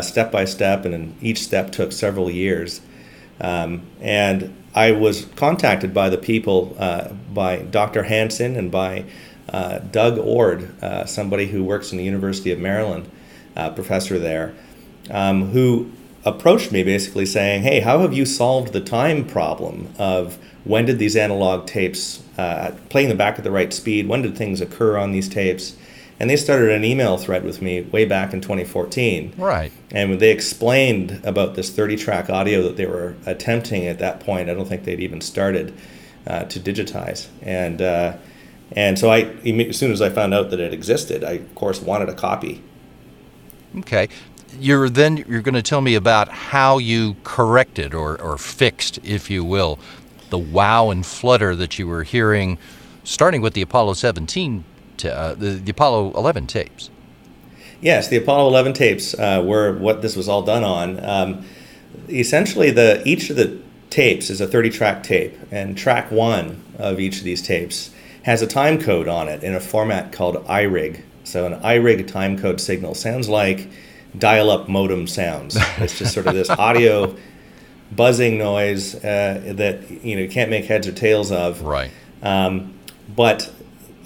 step by step, and each step took several years. And I was contacted by the people, by Dr. Hansen and by Doug Ord, somebody who works in the University of Maryland, professor there, who approached me basically saying, hey, how have you solved the time problem of when did these analog tapes playing them back at the right speed, when did things occur on these tapes? And they started an email thread with me way back in 2014. Right. And they explained about this 30-track audio that they were attempting at that point. I don't think they'd even started to digitize. And so as soon as I found out that it existed, I, of course, wanted a copy. Okay. You're going to tell me about how you corrected or fixed, if you will, the wow and flutter that you were hearing, starting with the Apollo 17, the Apollo 11 tapes. Yes, the Apollo 11 tapes were what this was all done on. Essentially, each of the tapes is a 30-track tape, and track one of each of these tapes has a time code on it in a format called iRig. So an iRig time code signal sounds like dial-up modem sounds. It's just sort of this audio buzzing noise that you can't make heads or tails of. Right. But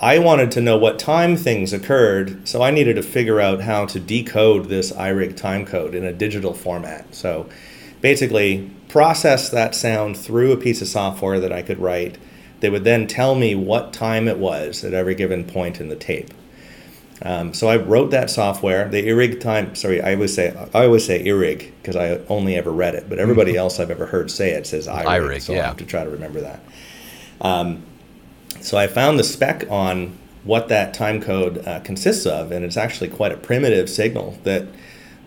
I wanted to know what time things occurred, so I needed to figure out how to decode this iRig time code in a digital format. So basically process that sound through a piece of software that I could write that would then tell me what time it was at every given point in the tape. So I wrote that software, the iRig time. Sorry, I always say iRig because I only ever read it, but everybody else I've ever heard say it says iRig. So I have to try to remember that. So I found the spec on what that time code consists of, and it's actually quite a primitive signal that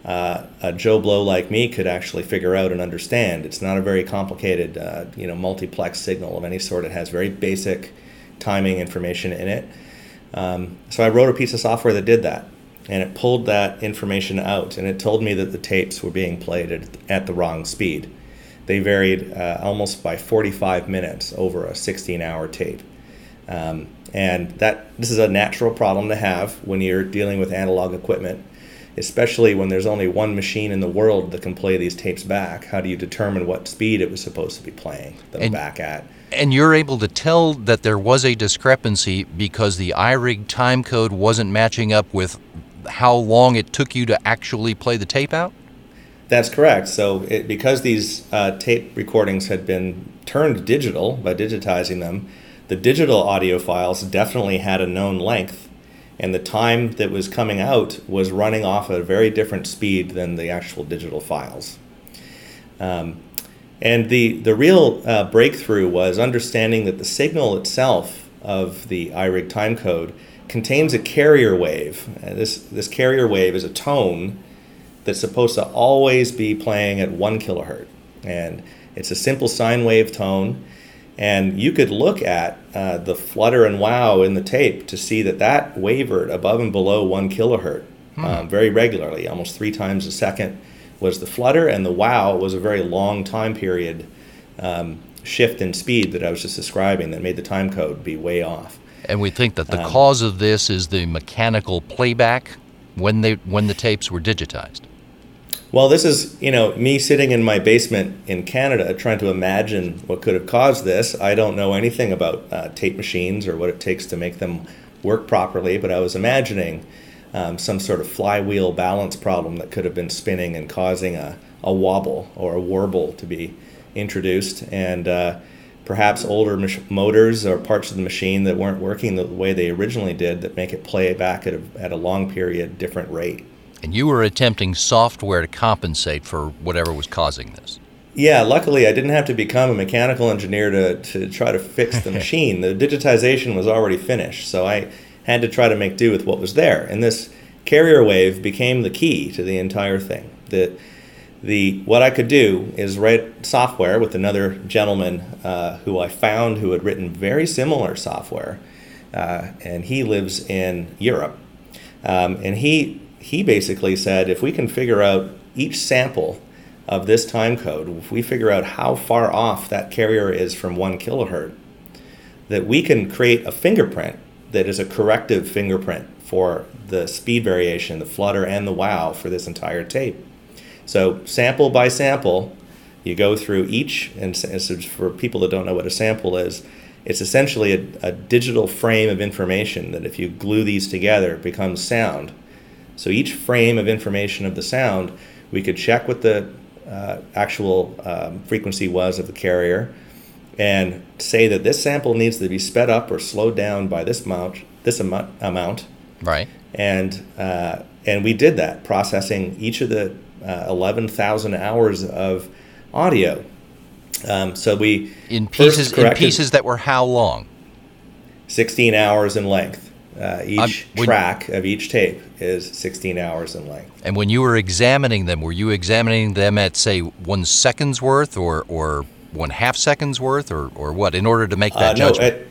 a Joe Blow like me could actually figure out and understand. It's not a very complicated, multiplex signal of any sort. It has very basic timing information in it. So I wrote a piece of software that did that, and it pulled that information out, and it told me that the tapes were being played at the wrong speed. They varied almost by 45 minutes over a 16-hour tape. And this is a natural problem to have when you're dealing with analog equipment, especially when there's only one machine in the world that can play these tapes back. How do you determine what speed it was supposed to be playing them back at? And you're able to tell that there was a discrepancy because the iRig time code wasn't matching up with how long it took you to actually play the tape out? That's correct. So because these tape recordings had been turned digital by digitizing them, the digital audio files definitely had a known length, and the time that was coming out was running off at a very different speed than the actual digital files. And the real breakthrough was understanding that the signal itself of the iRig time code contains a carrier wave. This carrier wave is a tone that's supposed to always be playing at 1 kilohertz. And it's a simple sine wave tone. And you could look at the flutter and wow in the tape to see that wavered above and below 1 kilohertz very regularly. Almost 3 times a second was the flutter, and the wow was a very long time period shift in speed that I was just describing that made the time code be way off. And we think that the cause of this is the mechanical playback when the tapes were digitized. Well, this is, me sitting in my basement in Canada trying to imagine what could have caused this. I don't know anything about tape machines or what it takes to make them work properly, but I was imagining some sort of flywheel balance problem that could have been spinning and causing a wobble or a warble to be introduced, and perhaps older motors or parts of the machine that weren't working the way they originally did that make it play back at a long period different rate. And you were attempting software to compensate for whatever was causing this. Yeah, luckily I didn't have to become a mechanical engineer to try to fix the machine. The digitization was already finished, so I had to try to make do with what was there. And this carrier wave became the key to the entire thing. What I could do is write software with another gentleman who I found who had written very similar software, and he lives in Europe. And he basically said, if we can figure out each sample of this time code, if we figure out how far off that carrier is from 1 kilohertz, that we can create a fingerprint that is a corrective fingerprint for the speed variation, the flutter and the wow for this entire tape. So sample by sample, you go through each, and so for people that don't know what a sample is, it's essentially a digital frame of information that if you glue these together, it becomes sound. So each frame of information of the sound, we could check what the actual frequency was of the carrier and say that this sample needs to be sped up or slowed down by this amount. Right. And we did that, processing each of the 11,000 hours of audio. So we in pieces that were how long? 16 hours in length. Each track of each tape is 16 hours in length. And when you were examining them, were you examining them at, say, 1 second's worth or 1/2 second's worth or what, in order to make that judgment? No,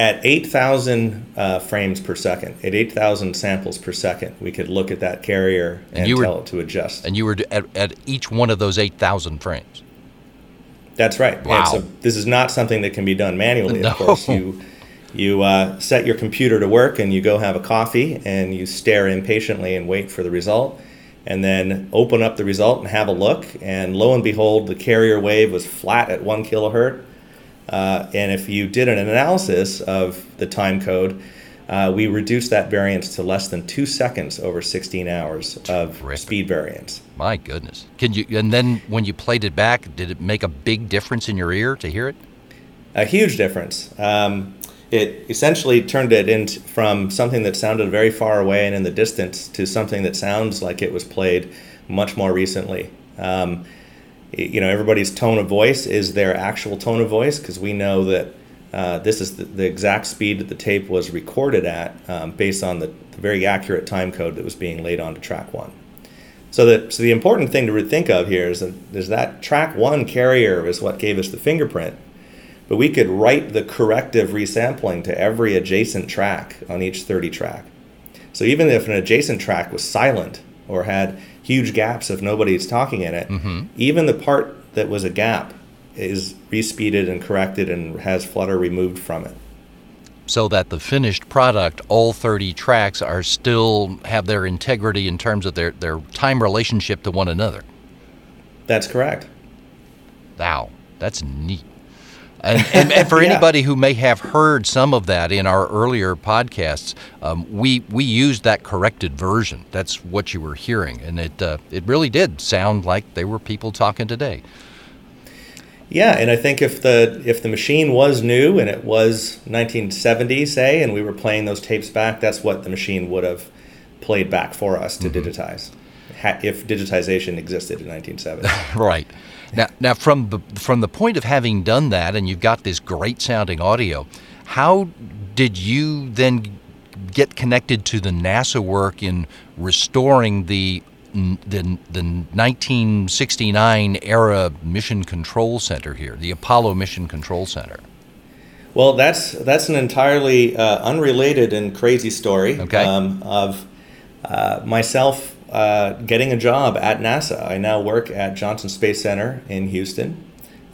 at 8,000 frames per second, at 8,000 samples per second, we could look at that carrier and tell it to adjust. And you were at each one of those 8,000 frames? That's right. Wow. So this is not something that can be done manually, of course. You set your computer to work and you go have a coffee and you stare impatiently and wait for the result and then open up the result and have a look, and lo and behold, the carrier wave was flat at 1 kilohertz. And if you did an analysis of the time code, we reduced that variance to less than 2 seconds over 16 hours of speed variance. My goodness. And then when you played it back, did it make a big difference in your ear to hear it? A huge difference. It essentially turned it from something that sounded very far away and in the distance to something that sounds like it was played much more recently. Everybody's tone of voice is their actual tone of voice, because we know that this is the exact speed that the tape was recorded at based on the very accurate time code that was being laid onto track one. So the important thing to think of here is that track one carrier is what gave us the fingerprint. But we could write the corrective resampling to every adjacent track on each 30 track. So even if an adjacent track was silent or had huge gaps if nobody's talking in it, even the part that was a gap is re-speeded and corrected and has flutter removed from it. so that the finished product, all 30 tracks, are still have their integrity in terms of their time relationship to one another. That's correct. Wow, that's neat. And for anybody who may have heard some of that in our earlier podcasts, we used that corrected version. That's what you were hearing, and it really did sound like they were people talking today. Yeah, and I think if the machine was new and it was 1970, say, and we were playing those tapes back, that's what the machine would have played back for us to digitize, if digitization existed in 1970. Right. Now from the point of having done that, and you've got this great sounding audio, how did you then get connected to the NASA work in restoring the 1969 era Mission Control Center here, the Apollo Mission Control Center? Well, that's an entirely unrelated and crazy story. Okay. of myself getting a job at NASA. I now work at Johnson Space Center in Houston,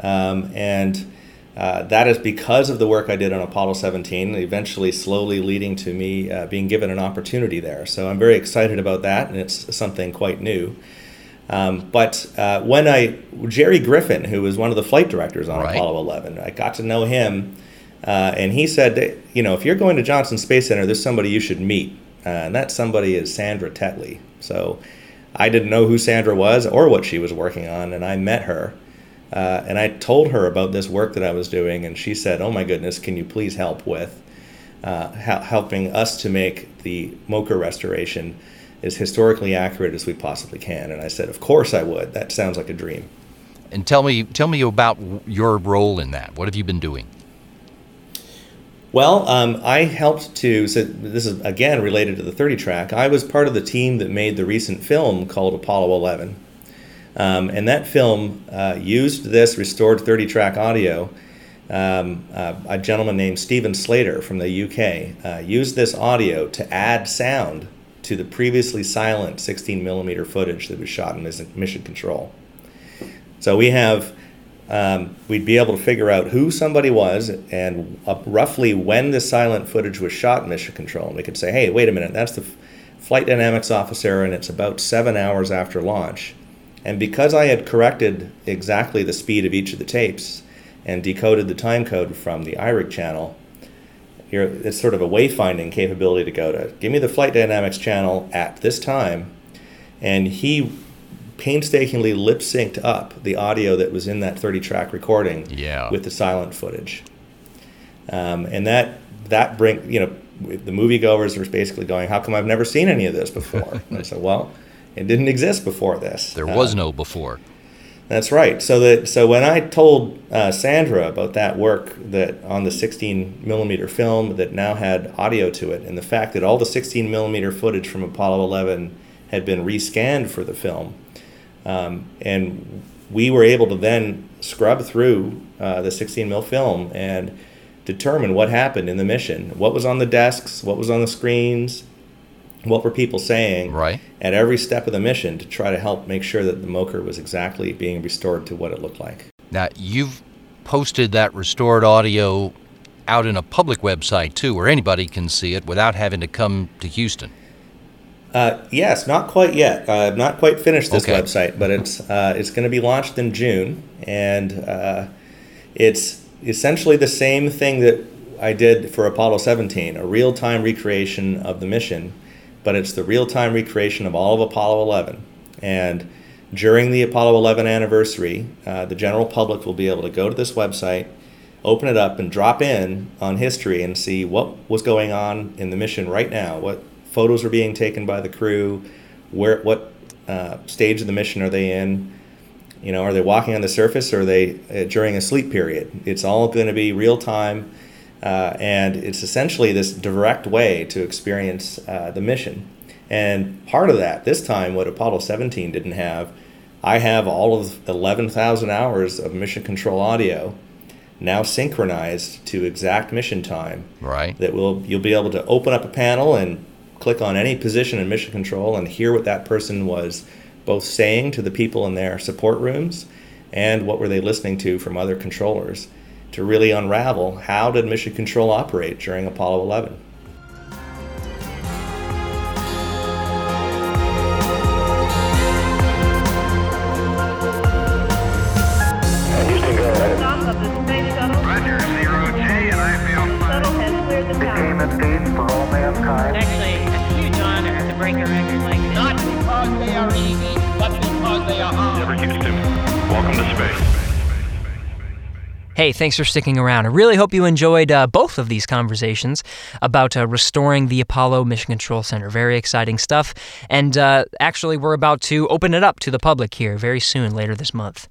and that is because of the work I did on Apollo 17, eventually slowly leading to me being given an opportunity there. So I'm very excited about that, and it's something quite new. But when Jerry Griffin, who was one of the flight directors on Apollo 11, I got to know him, and he said that, if you're going to Johnson Space Center, there's somebody you should meet. And that somebody is Sandra Tetley. So I didn't know who Sandra was or what she was working on, and I met her. And I told her about this work that I was doing, and she said, "Oh my goodness, can you please help with helping us to make the MOCR restoration as historically accurate as we possibly can?" And I said, "Of course I would. That sounds like a dream." And tell me about your role in that. What have you been doing? Well, I helped so this is again related to the 30 track. I was part of the team that made the recent film called Apollo 11. And that film used this restored 30 track audio. A gentleman named Stephen Slater from the UK used this audio to add sound to the previously silent 16 millimeter footage that was shot in Mission Control. So we have we'd be able to figure out who somebody was and roughly when the silent footage was shot in Mission Control. And we could say, "Hey, wait a minute, that's the flight dynamics officer, and it's about 7 hours after launch." And because I had corrected exactly the speed of each of the tapes and decoded the time code from the iRig channel, it's sort of a wayfinding capability to go to, "Give me the flight dynamics channel at this time," and he painstakingly lip-synced up the audio that was in that 30-track recording with the silent footage. And that bring the moviegoers were basically going, "How come I've never seen any of this before?" And I said, "Well, it didn't exist before this. There was no before." That's right. So when I told Sandra about that work that on the 16-millimeter film that now had audio to it, and the fact that all the 16-millimeter footage from Apollo 11 had been rescanned for the film, and we were able to then scrub through the 16-mil film and determine what happened in the mission, what was on the desks, what was on the screens, what were people saying at every step of the mission to try to help make sure that the MOCR was exactly being restored to what it looked like. Now, you've posted that restored audio out in a public website, too, where anybody can see it without having to come to Houston. Yes, not quite yet. I've not quite finished this website, but it's going to be launched in June, and it's essentially the same thing that I did for Apollo 17, a real-time recreation of the mission, but it's the real-time recreation of all of Apollo 11. And during the Apollo 11 anniversary, the general public will be able to go to this website, open it up, and drop in on history and see what was going on in the mission right now, what photos are being taken by the crew, what stage of the mission are they in, are they walking on the surface, or are they during a sleep period? It's all going to be real time, and it's essentially this direct way to experience the mission. And part of that, this time, what Apollo 17 didn't have, I have all of 11,000 hours of Mission Control audio now synchronized to exact mission time. Right. That you'll be able to open up a panel and click on any position in Mission Control and hear what that person was both saying to the people in their support rooms and what were they listening to from other controllers to really unravel how did mission control operate during Apollo 11. Hey, thanks for sticking around. I really hope you enjoyed both of these conversations about restoring the Apollo Mission Control Center. Very exciting stuff. And actually, we're about to open it up to the public here very soon, later this month.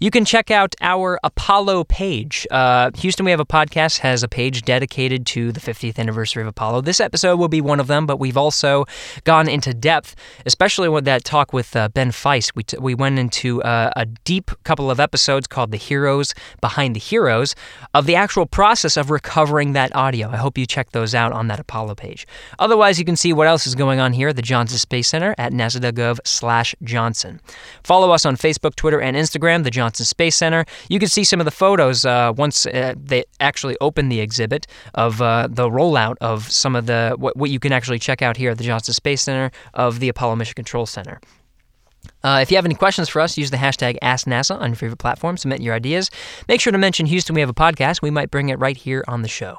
You can check out our Apollo page. Houston We Have a Podcast has a page dedicated to the 50th anniversary of Apollo. This episode will be one of them, but we've also gone into depth, especially with that talk with Ben Feist. We went into a deep couple of episodes called The Heroes Behind the Heroes of the actual process of recovering that audio. I hope you check those out on that Apollo page. Otherwise, you can see what else is going on here at the Johnson Space Center at nasa.gov/Johnson. Follow us on Facebook, Twitter, and Instagram, the Johnson Space Center. You can see some of the photos once they actually open the exhibit of the rollout of some of the what you can actually check out here at the Johnson Space Center of the Apollo Mission Control Center. If you have any questions for us, use the hashtag AskNASA on your favorite platform. Submit your ideas. Make sure to mention Houston We Have a Podcast. We might bring it right here on the show.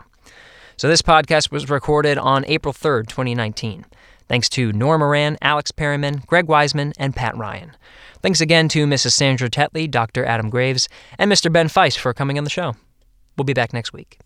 So this podcast was recorded on April 3rd, 2019. Thanks to Norm Moran, Alex Perryman, Greg Wiseman, and Pat Ryan. Thanks again to Mrs. Sandra Tetley, Dr. Adam Graves, and Mr. Ben Feist for coming on the show. We'll be back next week.